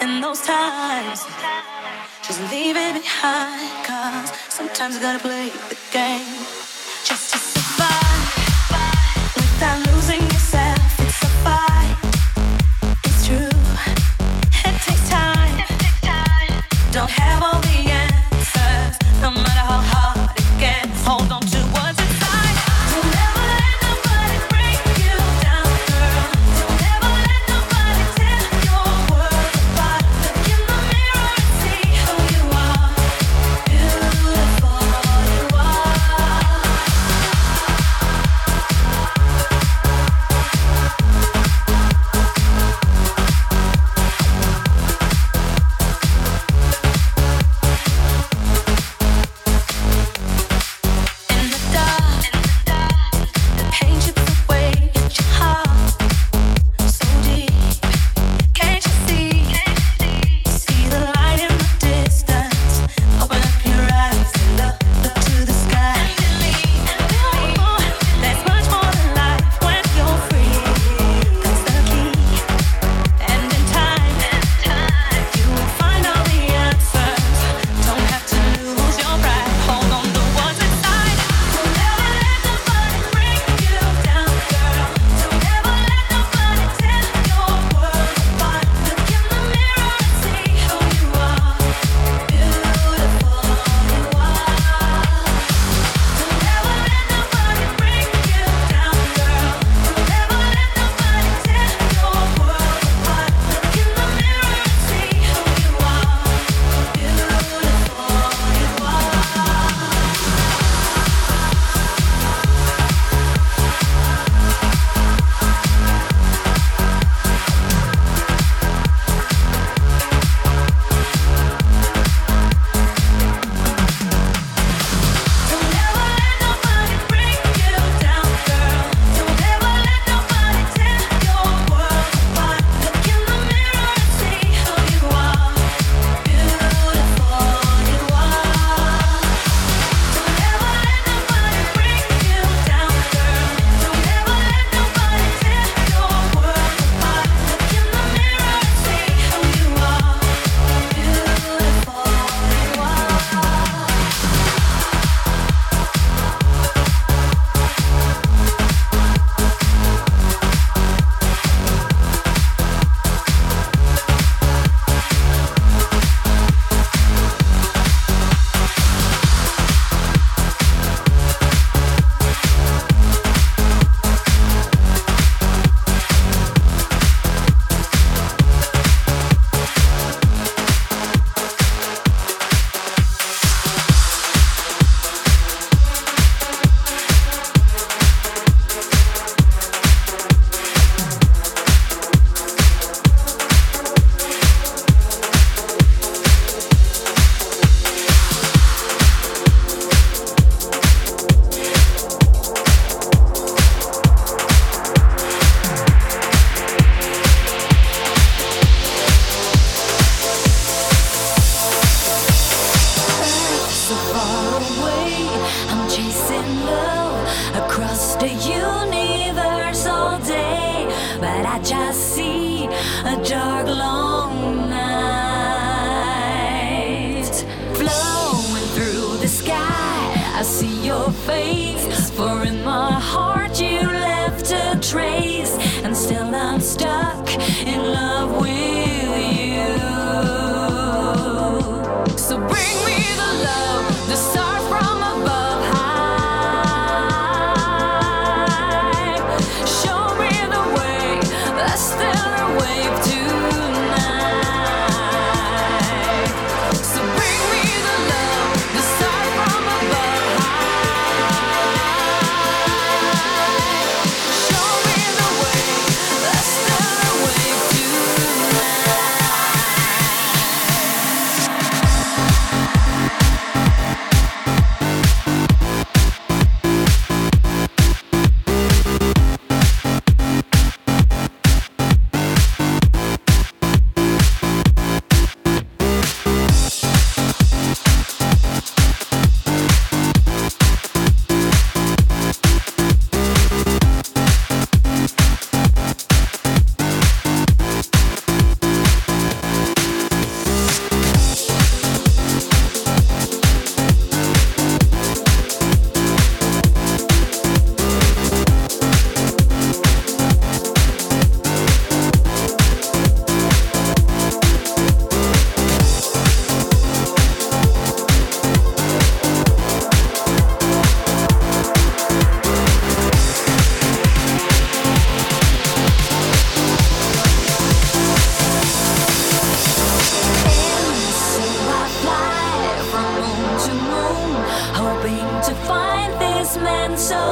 in those times. Just leave it behind, 'cause sometimes you gotta play the game just to survive without losing yourself. It's a fight, it's true, it takes time. Don't have all the answers, no matter how hard it gets. Hold on to what's inside. Don't ever let nobody break you down, girl. Don't ever let nobody tear your world apart. Look in the mirror and see who you are. Beautiful you are.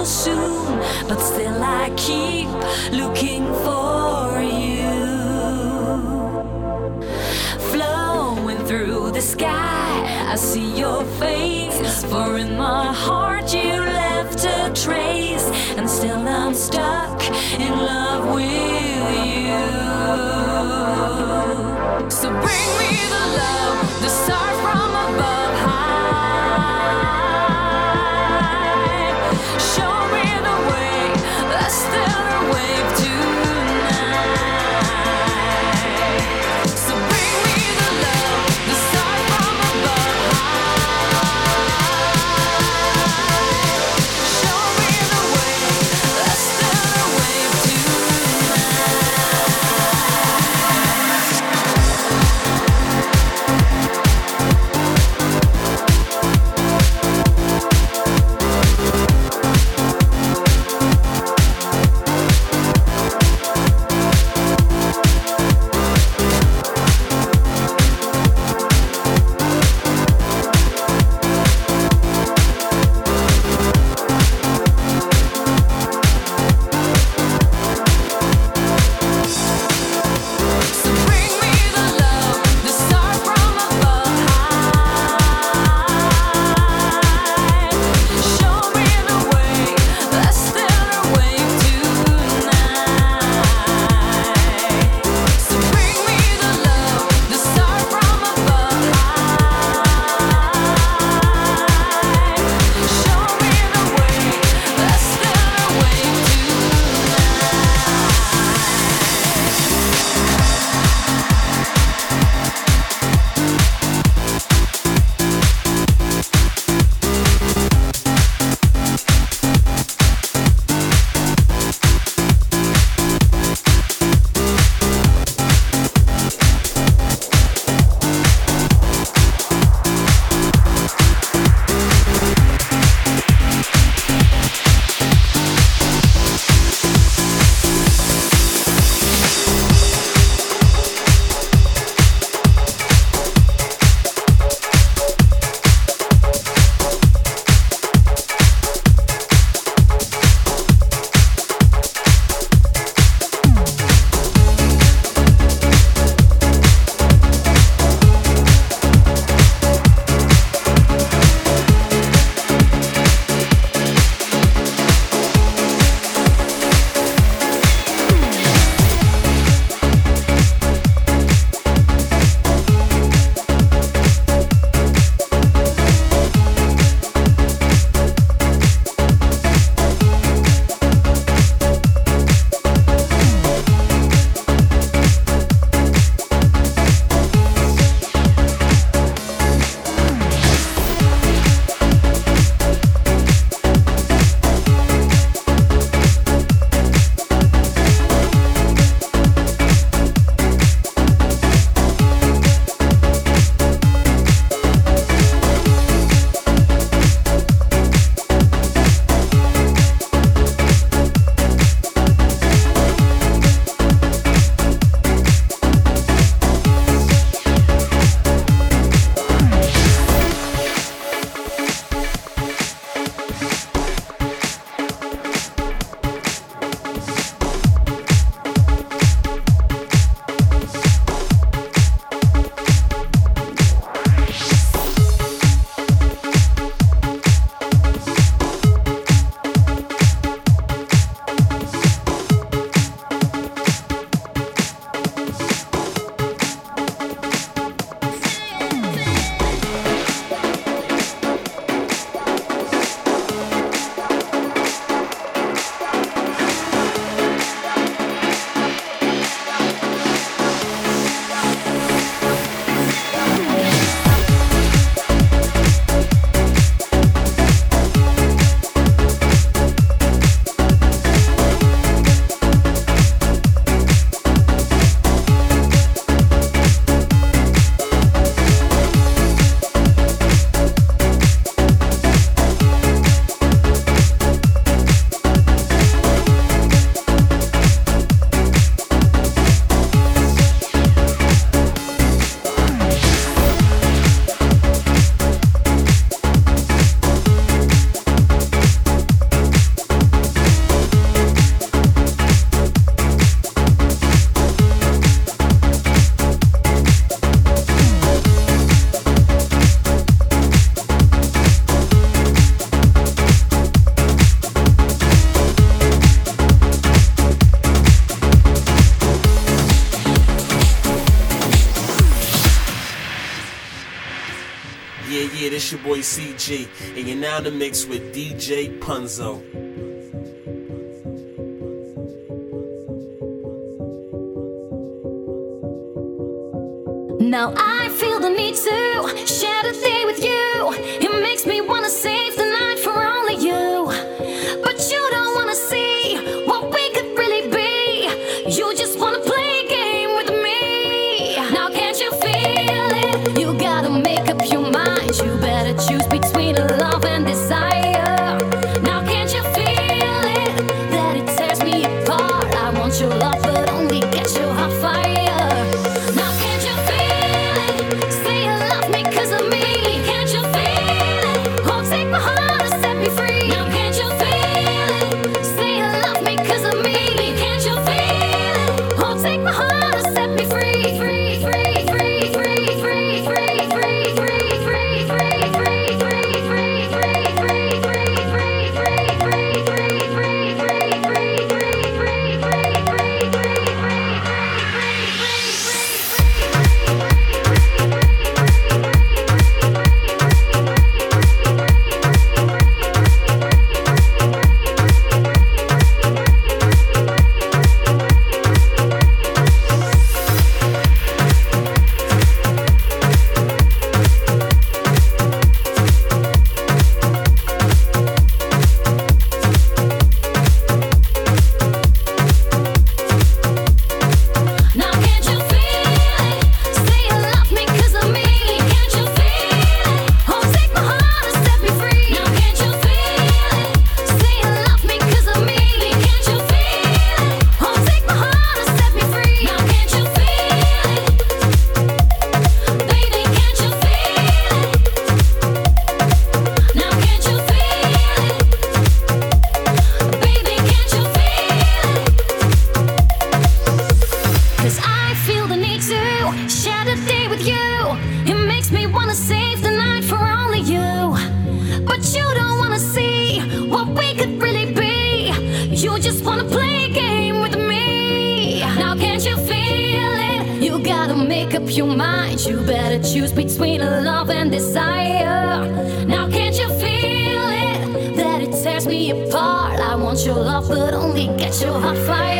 soon, but still I keep looking for you. Flowing through the sky, I see your face, for in my heart you left a trace, and still I'm stuck in love with you. So bring me the love, the star from above high. Show me the way, a stellar wave tonight. So bring me the love, the star from above high. Show me the way, a stellar wave tonight. Yeah, this your boy CG, and you're now in the mix with DJ Punzo. Now I feel the need to share the day with you. It makes me wanna save the night for only you. But you don't wanna see what we could really be. You just wanna play a game with me. Now can't you feel it? You gotta make up your mind. You better choose between love and desire. Now can't you feel it? That it tears me apart. I want your love but only get you on fire.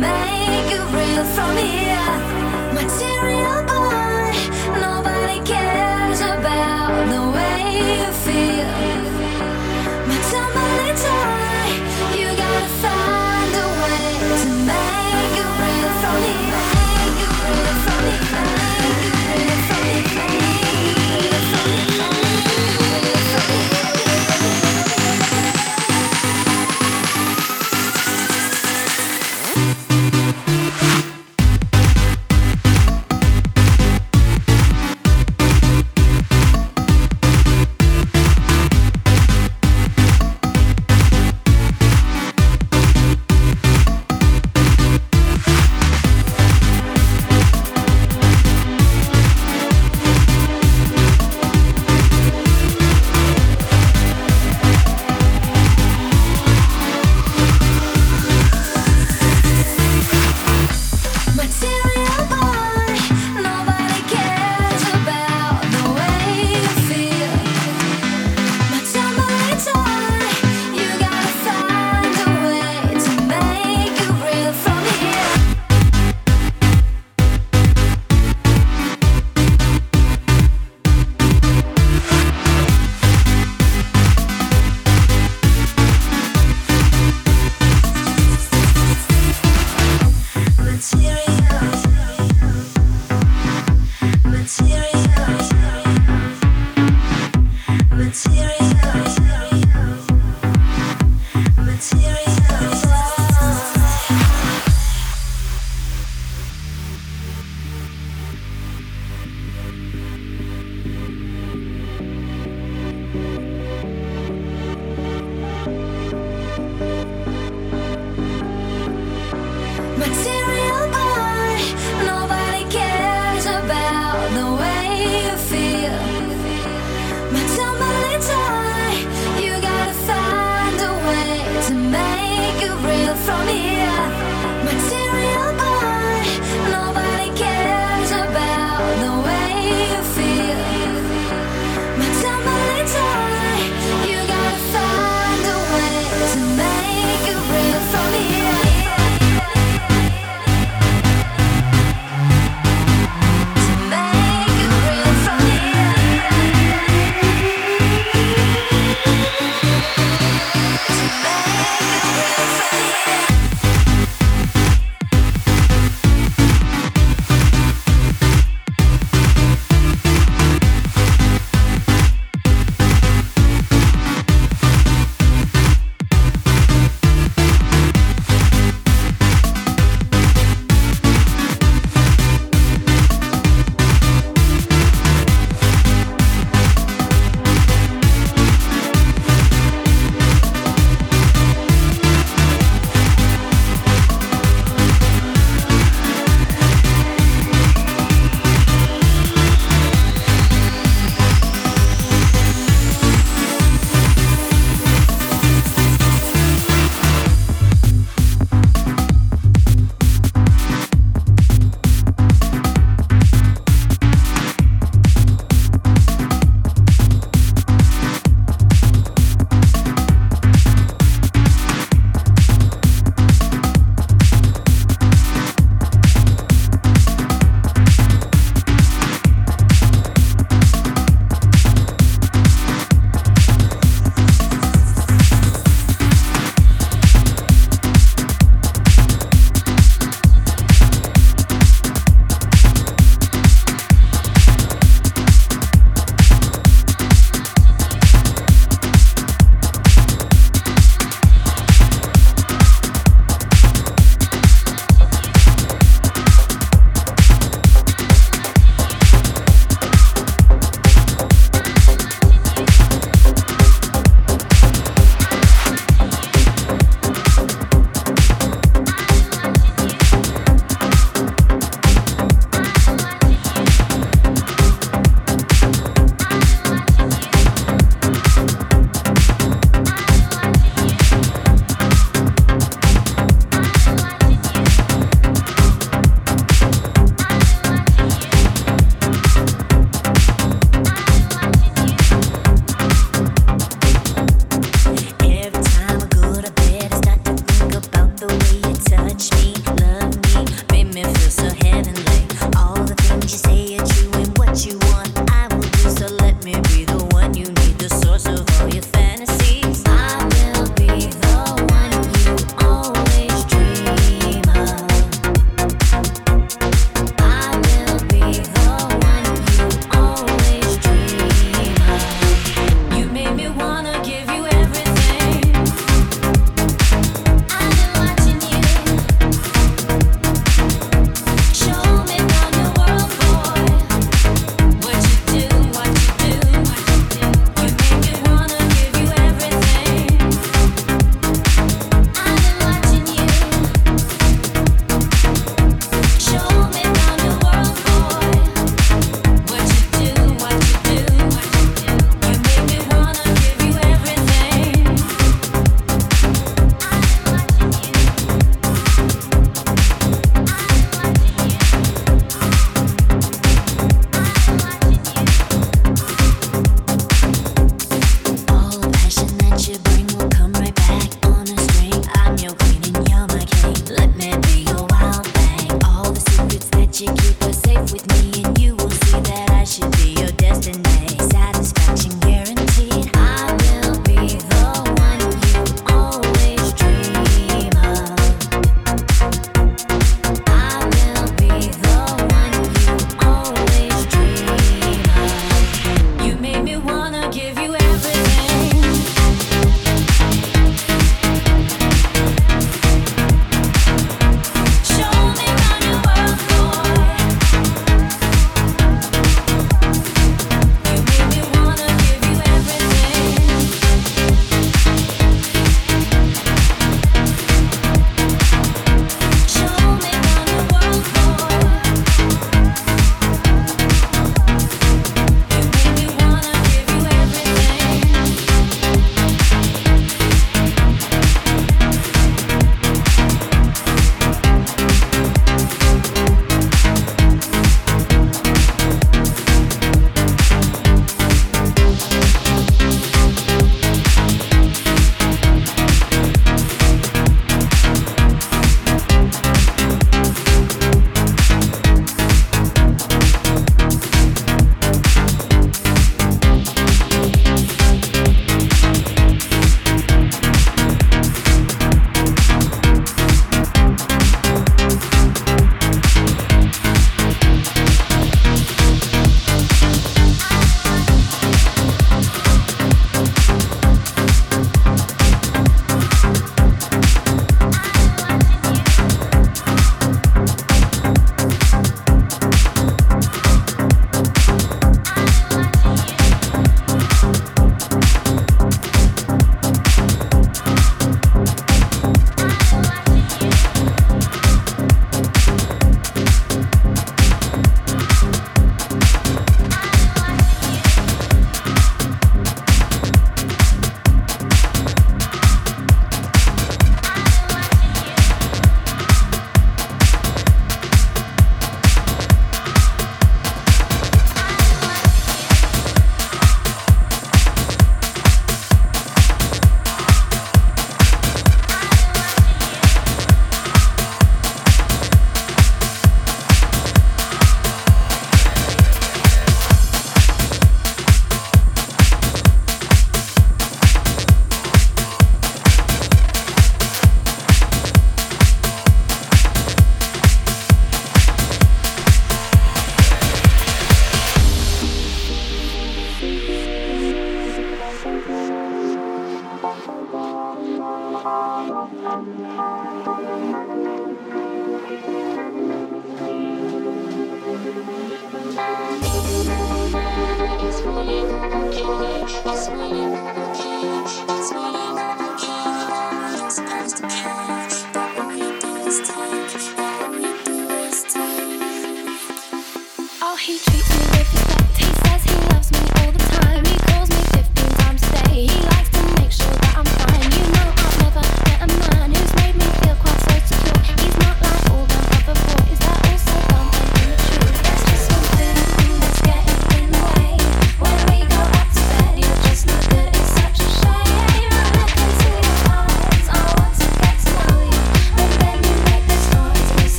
make it real from here. Material boy, nobody cares about the way you feel. But somebody die, you gotta find a way to make it real from here. Make it real from here. Make it real from here. Make it from here. Make it real from here.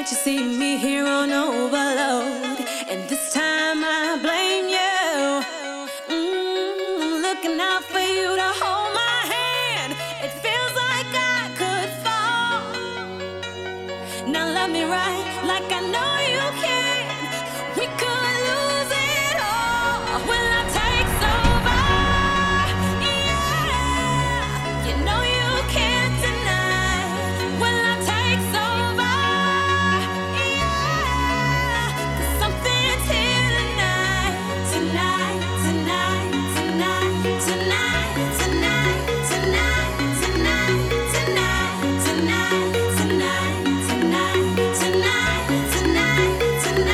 Can't you see me here on overload? And this time I blame you. I'm looking out for you to hold my hand. It feels like I could fall. Now love me right like I know you can. We could lose it all. When I take over, yeah, you know you can't deny. When I take over, yeah, 'cause something's here tonight. Tonight, tonight, tonight, tonight, tonight, tonight, tonight, tonight, tonight, tonight, tonight, tonight, tonight, tonight, tonight.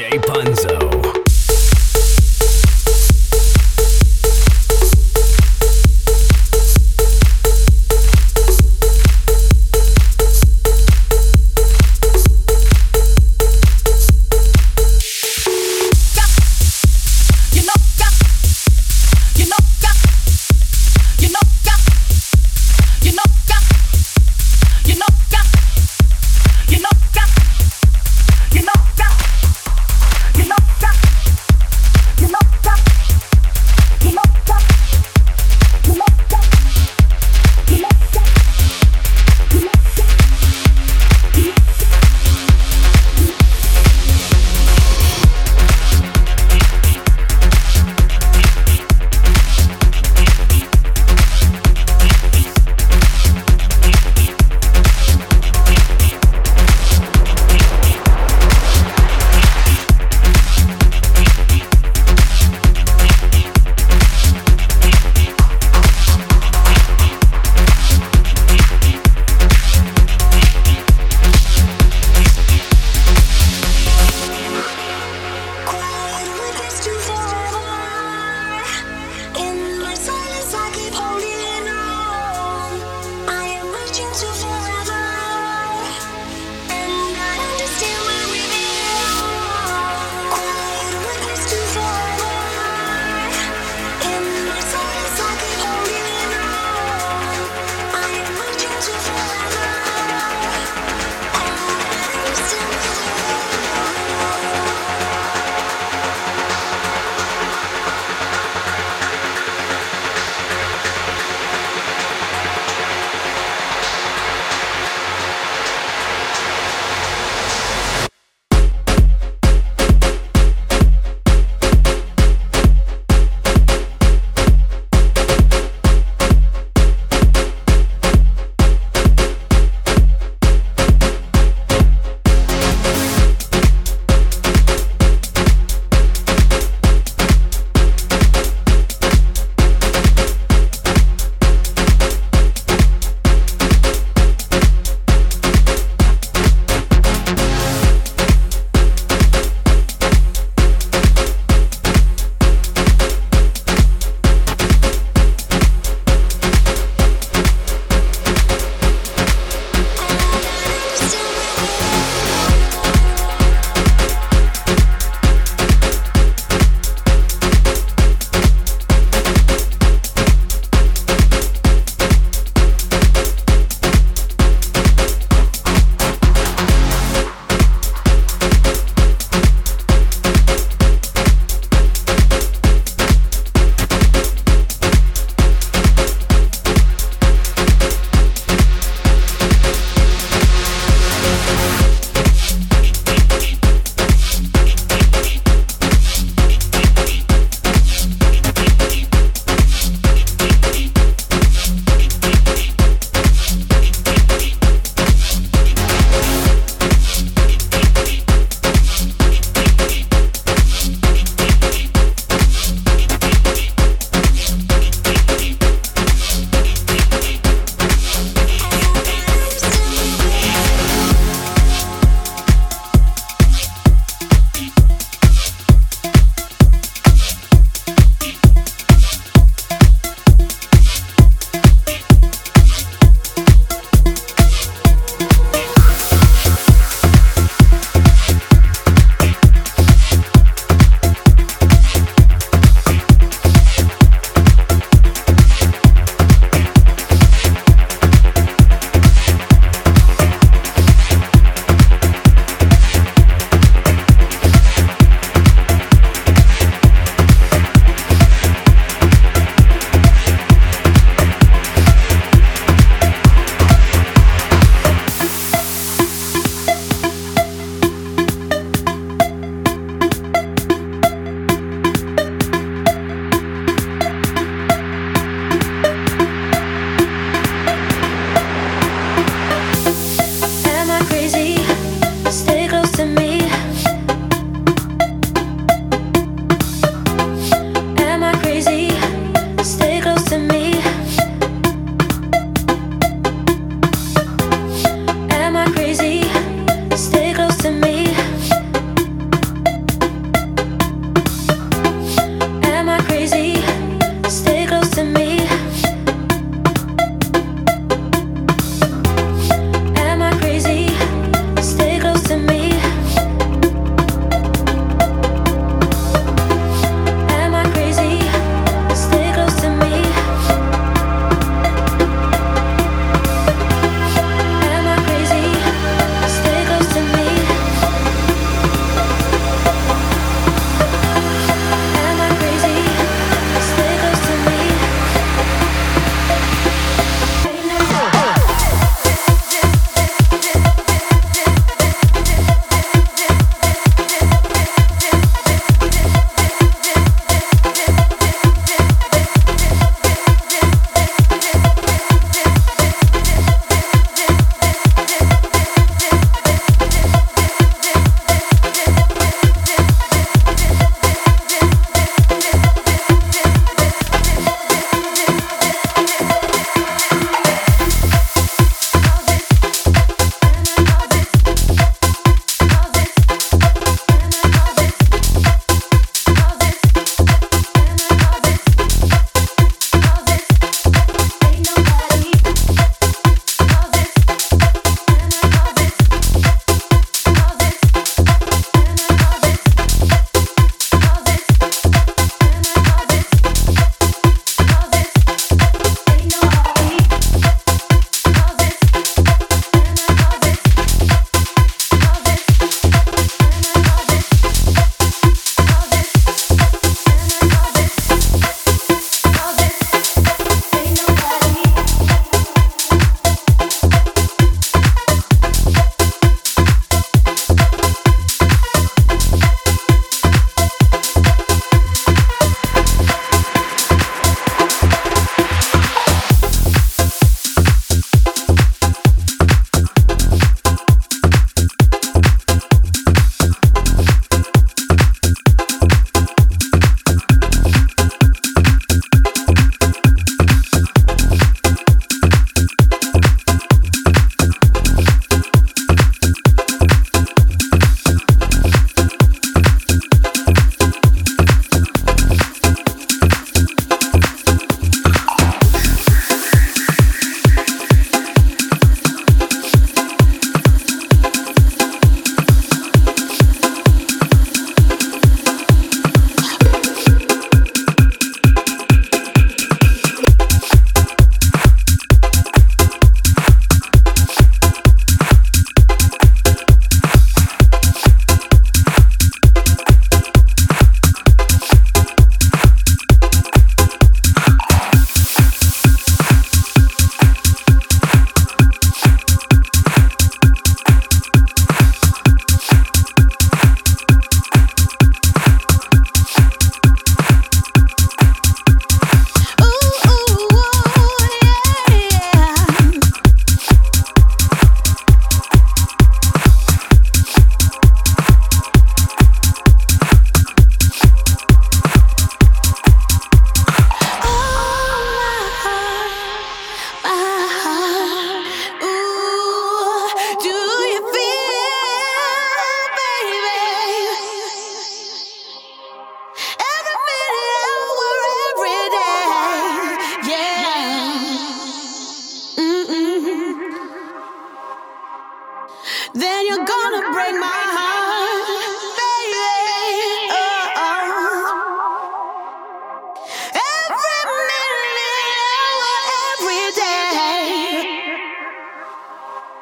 DJ Punzo.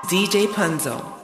DJ Punzo.